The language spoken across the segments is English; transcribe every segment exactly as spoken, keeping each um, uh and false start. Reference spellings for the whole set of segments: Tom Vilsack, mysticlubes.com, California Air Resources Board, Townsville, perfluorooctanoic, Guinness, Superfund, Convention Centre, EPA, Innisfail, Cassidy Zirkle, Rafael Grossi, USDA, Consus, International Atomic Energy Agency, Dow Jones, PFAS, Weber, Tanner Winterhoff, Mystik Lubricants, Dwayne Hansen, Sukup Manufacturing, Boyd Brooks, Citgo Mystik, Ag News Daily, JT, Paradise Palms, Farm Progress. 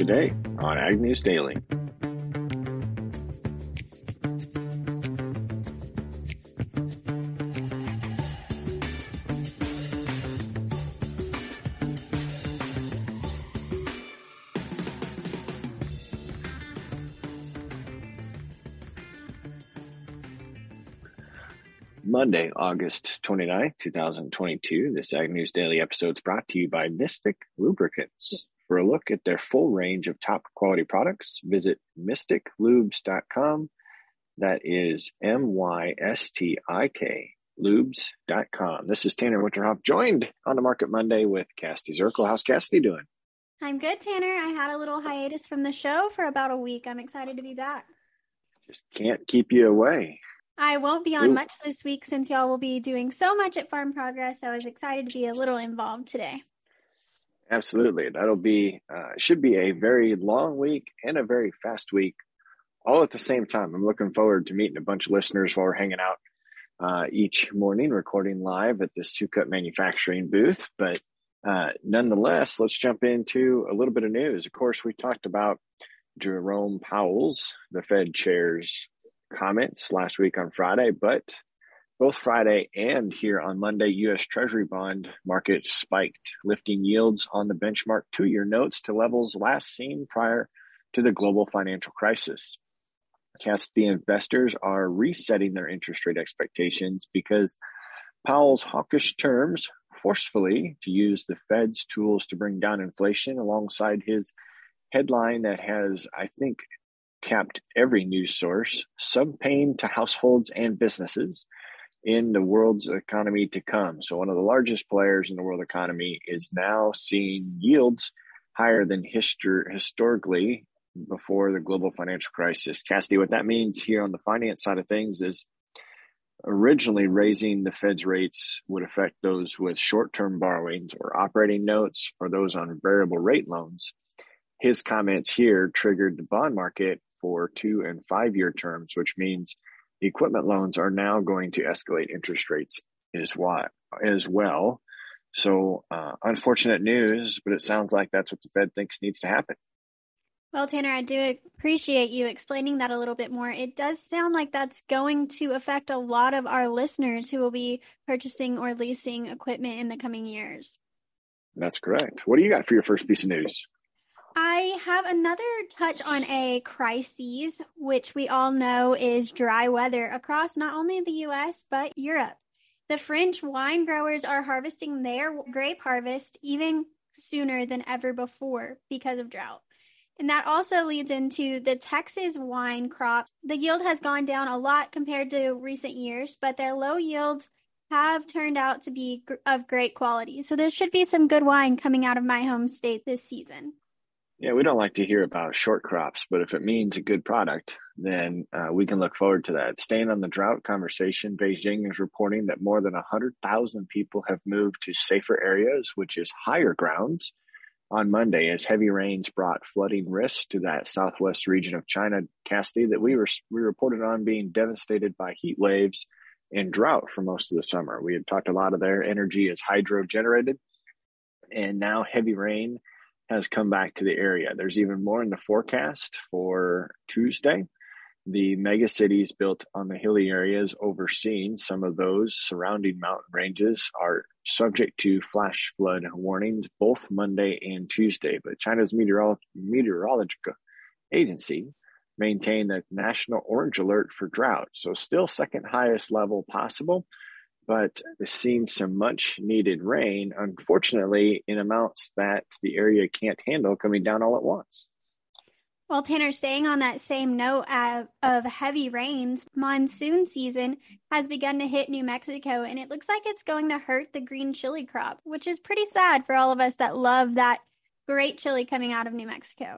today on Ag News Daily. Monday, August twenty-ninth, twenty twenty-two, this Ag News Daily episode is brought to you by Mystik Lubricants. For a look at their full range of top quality products, visit mystic lubes dot com. That is M Y S T I K, lubes dot com. This is Tanner Winterhoff, joined on the Market Monday with Cassidy Zirkle. How's Cassidy doing? I'm good, Tanner. I had a little hiatus from the show for about a week. I'm excited to be back. Just can't keep you away. I won't be on Ooh. much this week since y'all will be doing so much at Farm Progress. I was excited to be a little involved today. Absolutely. That'll be, uh, should be a very long week and a very fast week all at the same time. I'm looking forward to meeting a bunch of listeners while we're hanging out uh, each morning, recording live at the Sukup Manufacturing booth. But uh, nonetheless, let's jump into a little bit of news. Of course, we talked about Jerome Powell's, the Fed chair's, comments last week on Friday, but both Friday and here on Monday, U S Treasury bond markets spiked, lifting yields on the benchmark two-year notes to levels last seen prior to the global financial crisis. Cassidy, investors are resetting their interest rate expectations because Powell's hawkish terms forcefully to use the Fed's tools to bring down inflation alongside his headline that has, I think, capped every news source, some pain to households and businesses in the world's economy to come. So one of the largest players in the world economy is now seeing yields higher than histor- historically before the global financial crisis. Cassidy, what that means here on the finance side of things is originally raising the Fed's rates would affect those with short-term borrowings or operating notes or those on variable rate loans. His comments here triggered the bond market for two and five-year terms, which means equipment loans are now going to escalate interest rates as well. So uh, unfortunate news, but it sounds like that's what the Fed thinks needs to happen. Well, Tanner, I do appreciate you explaining that a little bit more. It does sound like that's going to affect a lot of our listeners who will be purchasing or leasing equipment in the coming years. That's correct. What do you got for your first piece of news? I have another touch on a crisis, which we all know is dry weather across not only the U S, but Europe. The French wine growers are harvesting their grape harvest even sooner than ever before because of drought. And that also leads into the Texas wine crop. The yield has gone down a lot compared to recent years, but their low yields have turned out to be of great quality. So there should be some good wine coming out of my home state this season. Yeah, we don't like to hear about short crops, but if it means a good product, then uh, we can look forward to that. Staying on the drought conversation, Beijing is reporting that more than one hundred thousand people have moved to safer areas, which is higher grounds, on Monday as heavy rains brought flooding risks to that southwest region of China, Cassidy, that we were we reported on being devastated by heat waves and drought for most of the summer. We had talked a lot of their energy is hydro-generated, and now heavy rain has come back to the area. There's even more in the forecast for Tuesday. The mega cities built on the hilly areas overseeing some of those surrounding mountain ranges are subject to flash flood warnings both Monday and Tuesday. But China's meteorolo- meteorological agency maintained a national orange alert for drought. So still second highest level possible, but there's seen some much needed rain, unfortunately, in amounts that the area can't handle coming down all at once. Well, Tanner, staying on that same note of, of heavy rains, monsoon season has begun to hit New Mexico, and it looks like it's going to hurt the green chili crop, which is pretty sad for all of us that love that great chili coming out of New Mexico.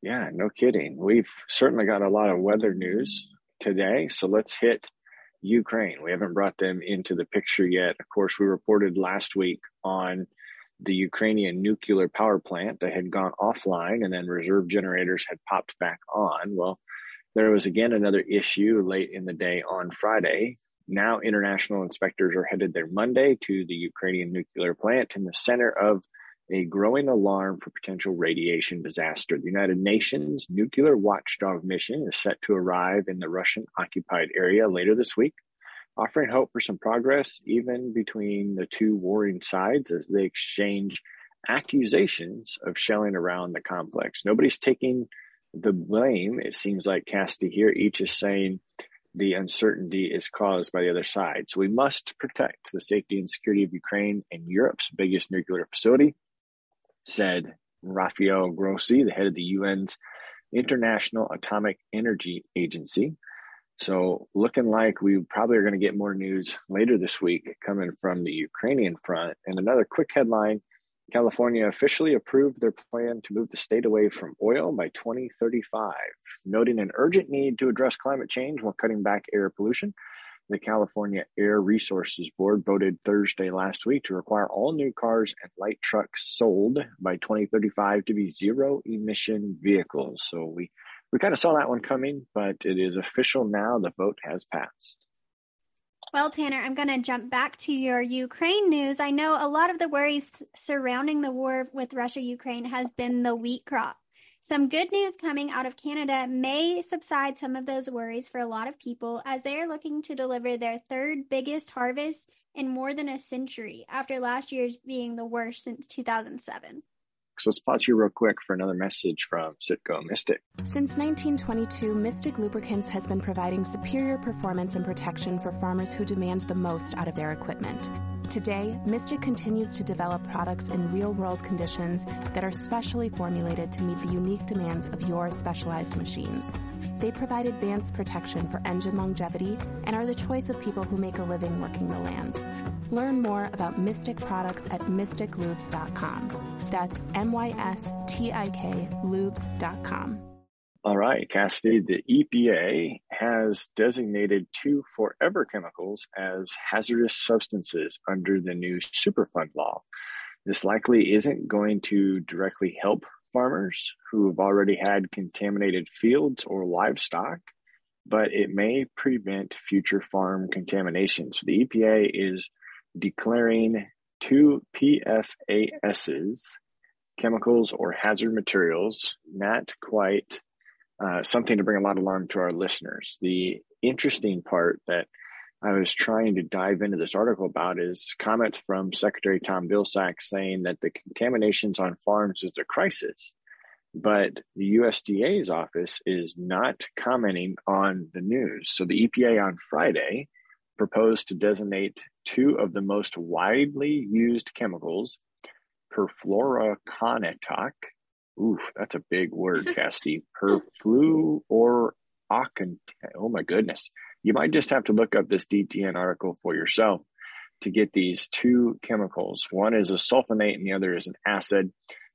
Yeah, no kidding. We've certainly got a lot of weather news today, so let's hit Ukraine. We haven't brought them into the picture yet. Of course, we reported last week on the Ukrainian nuclear power plant that had gone offline and then reserve generators had popped back on. Well, there was again another issue late in the day on Friday. Now international inspectors are headed there Monday to the Ukrainian nuclear plant in the center of a growing alarm for potential radiation disaster. The United Nations nuclear watchdog mission is set to arrive in the Russian-occupied area later this week, offering hope for some progress even between the two warring sides as they exchange accusations of shelling around the complex. Nobody's taking the blame, it seems like, Cassidy, here. Each is saying the uncertainty is caused by the other side. So we must protect the safety and security of Ukraine and Europe's biggest nuclear facility, said Rafael Grossi, the head of the U N's International Atomic Energy Agency. So looking like we probably are going to get more news later this week coming from the Ukrainian front. And another quick headline, California officially approved their plan to move the state away from oil by twenty thirty-five, noting an urgent need to address climate change while cutting back air pollution. The California Air Resources Board voted Thursday last week to require all new cars and light trucks sold by twenty thirty-five to be zero-emission vehicles. So we, we kind of saw that one coming, but it is official now. The vote has passed. Well, Tanner, I'm going to jump back to your Ukraine news. I know a lot of the worries surrounding the war with Russia-Ukraine has been the wheat crop. Some good news coming out of Canada may subside some of those worries for a lot of people as they are looking to deliver their third biggest harvest in more than a century after last year's being the worst since two thousand seven. So let's pause here real quick for another message from Citgo Mystik. Since nineteen twenty-two, Mystik Lubricants has been providing superior performance and protection for farmers who demand the most out of their equipment. Today, Mystik continues to develop products in real-world conditions that are specially formulated to meet the unique demands of your specialized machines. They provide advanced protection for engine longevity and are the choice of people who make a living working the land. Learn more about Mystik products at mystic lubes dot com. That's M Y S T I K lubes dot com. All right, Cassidy, the E P A has designated two forever chemicals as hazardous substances under the new Superfund law. This likely isn't going to directly help farmers who have already had contaminated fields or livestock, but it may prevent future farm contamination. So the E P A is declaring two P F A Ss, chemicals or hazard materials, not quite Uh, something to bring a lot of alarm to our listeners. The interesting part that I was trying to dive into this article about is comments from Secretary Tom Vilsack saying that the contaminations on farms is a crisis, but the U S D A's office is not commenting on the news. So the E P A on Friday proposed to designate two of the most widely used chemicals, perfluorooctanoic, oof, that's a big word, Cassidy. Perfluorooctanoic. Oh, my goodness. You might just have to look up this D T N article for yourself to get these two chemicals. One is a sulfonate and the other is an acid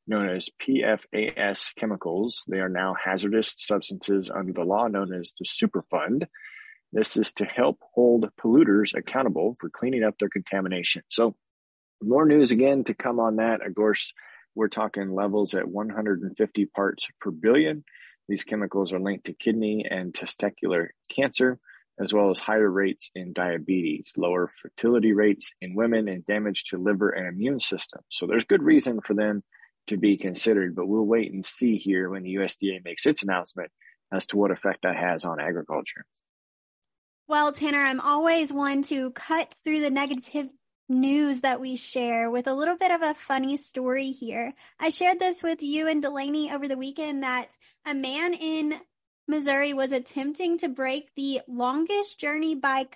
known as P F A S chemicals. They are now hazardous substances under the law known as the Superfund. This is to help hold polluters accountable for cleaning up their contamination. So more news again to come on that. Of course, we're talking levels at one hundred fifty parts per billion. These chemicals are linked to kidney and testicular cancer, as well as higher rates in diabetes, lower fertility rates in women, and damage to liver and immune systems. So there's good reason for them to be considered, but we'll wait and see here when the U S D A makes its announcement as to what effect that has on agriculture. Well, Tanner, I'm always one to cut through the negative news that we share with a little bit of a funny story here. I shared this with you and Delaney over the weekend that a man in Missouri was attempting to break the longest journey by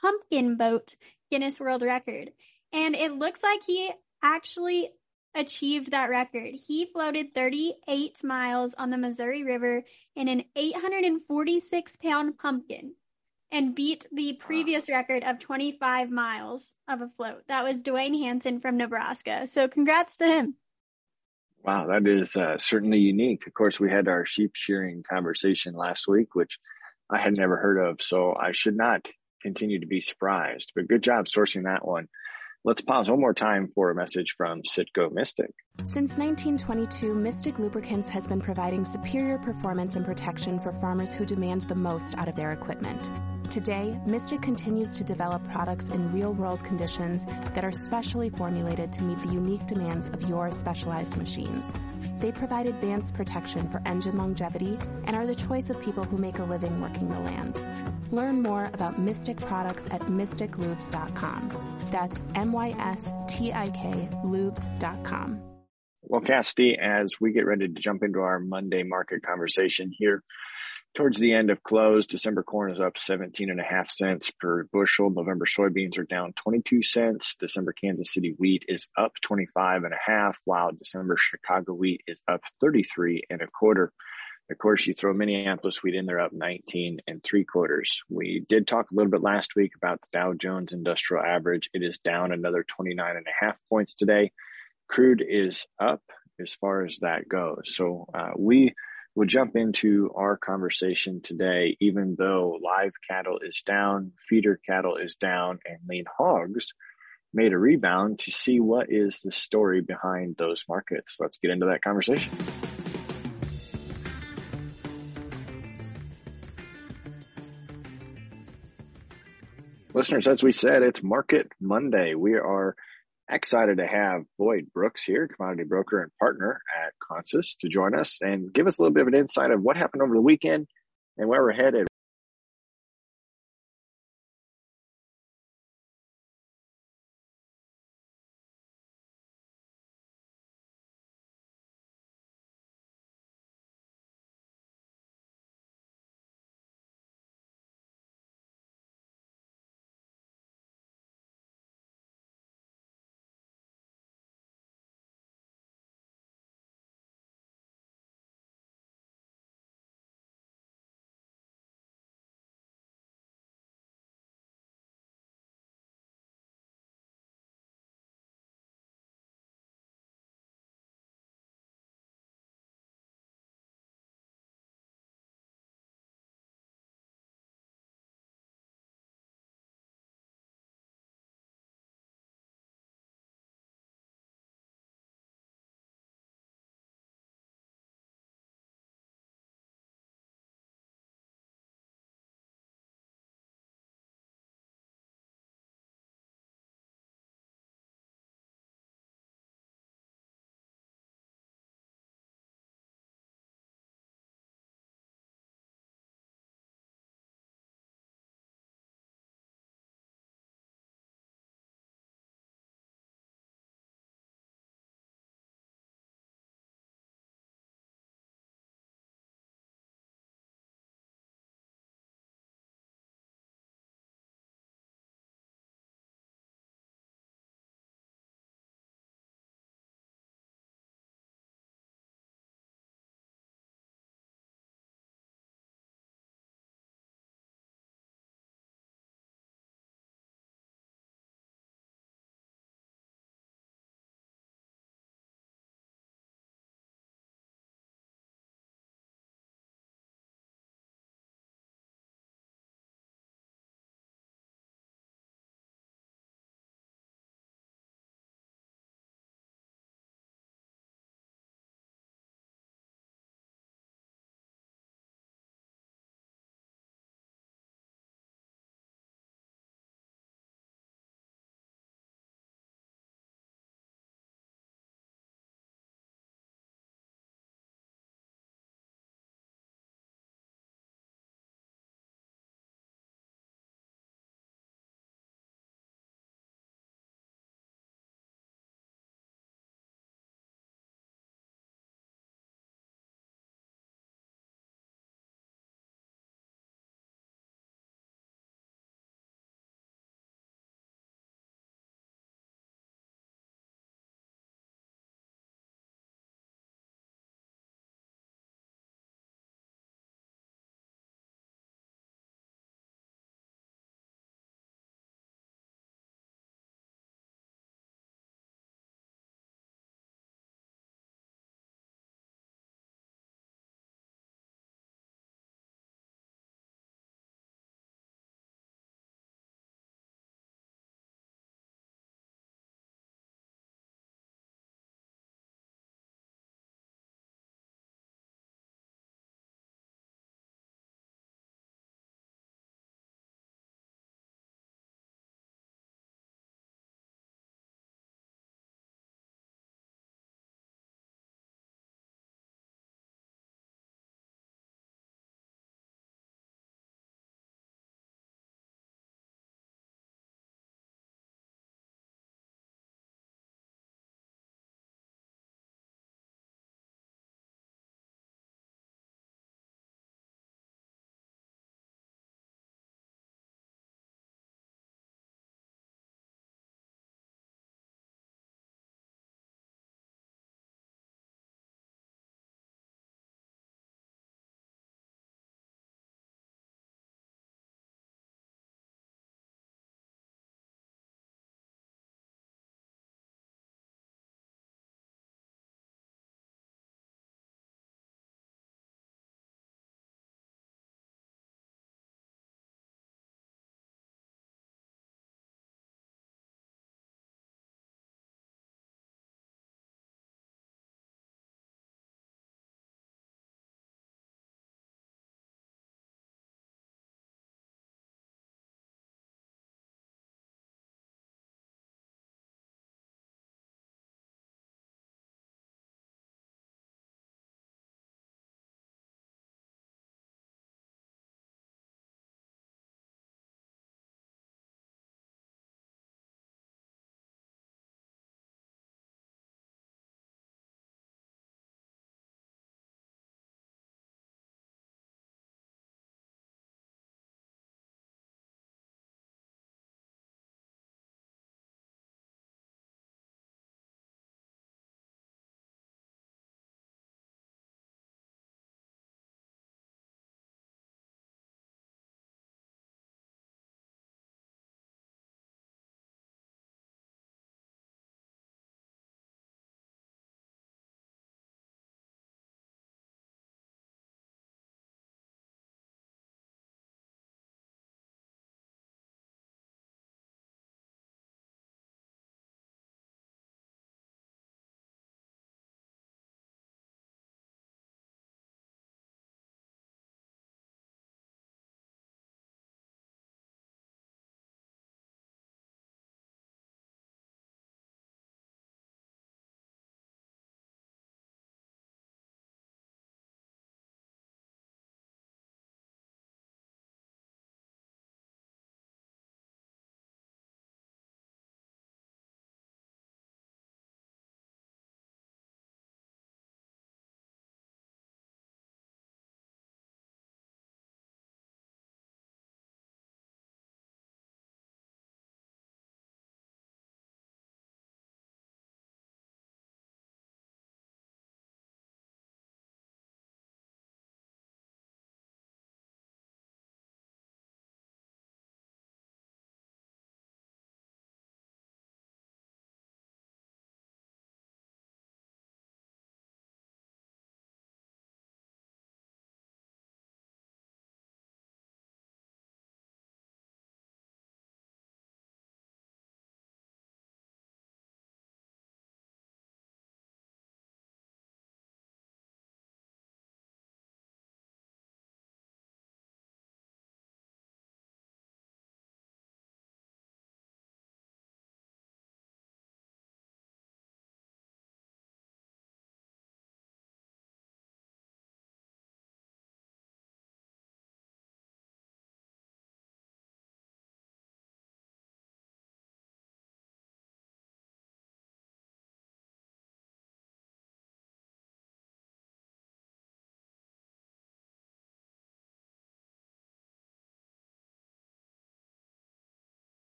pumpkin boat Guinness World Record. And it looks like he actually achieved that record. He floated thirty-eight miles on the Missouri River in an eight hundred forty-six pound pumpkin and beat the previous wow. record of twenty-five miles of a float. That was Dwayne Hansen from Nebraska. So congrats to him. Wow, that is uh, certainly unique. Of course, we had our sheep shearing conversation last week, which I had never heard of, so I should not continue to be surprised. But good job sourcing that one. Let's pause one more time for a message from Citgo Mystik. Since nineteen twenty-two, Mystik Lubricants has been providing superior performance and protection for farmers who demand the most out of their equipment. Today, Mystik continues to develop products in real-world conditions that are specially formulated to meet the unique demands of your specialized machines. They provide advanced protection for engine longevity and are the choice of people who make a living working the land. Learn more about Mystik products at mystic lubes dot com. That's M Y S T I K lubes dot com. Well, Cassidy, as we get ready to jump into our Monday market conversation here, towards the end of close, December corn is up seventeen and a half cents per bushel. November soybeans are down twenty-two cents. December Kansas City wheat is up twenty-five and a half, while December Chicago wheat is up thirty-three and a quarter. Of course, you throw Minneapolis wheat in, they're up nineteen and three quarters. We did talk a little bit last week about the Dow Jones Industrial Average. It is down another twenty-nine and a half points today. Crude is up as far as that goes. So uh, we will jump into our conversation today, even though live cattle is down, feeder cattle is down, and lean hogs made a rebound, to see what is the story behind those markets. Let's get into that conversation. Listeners, as we said, it's Market Monday. We are excited to have Boyd Brooks here, commodity broker and partner at Consus, to join us and give us a little bit of an insight of what happened over the weekend and where we're headed.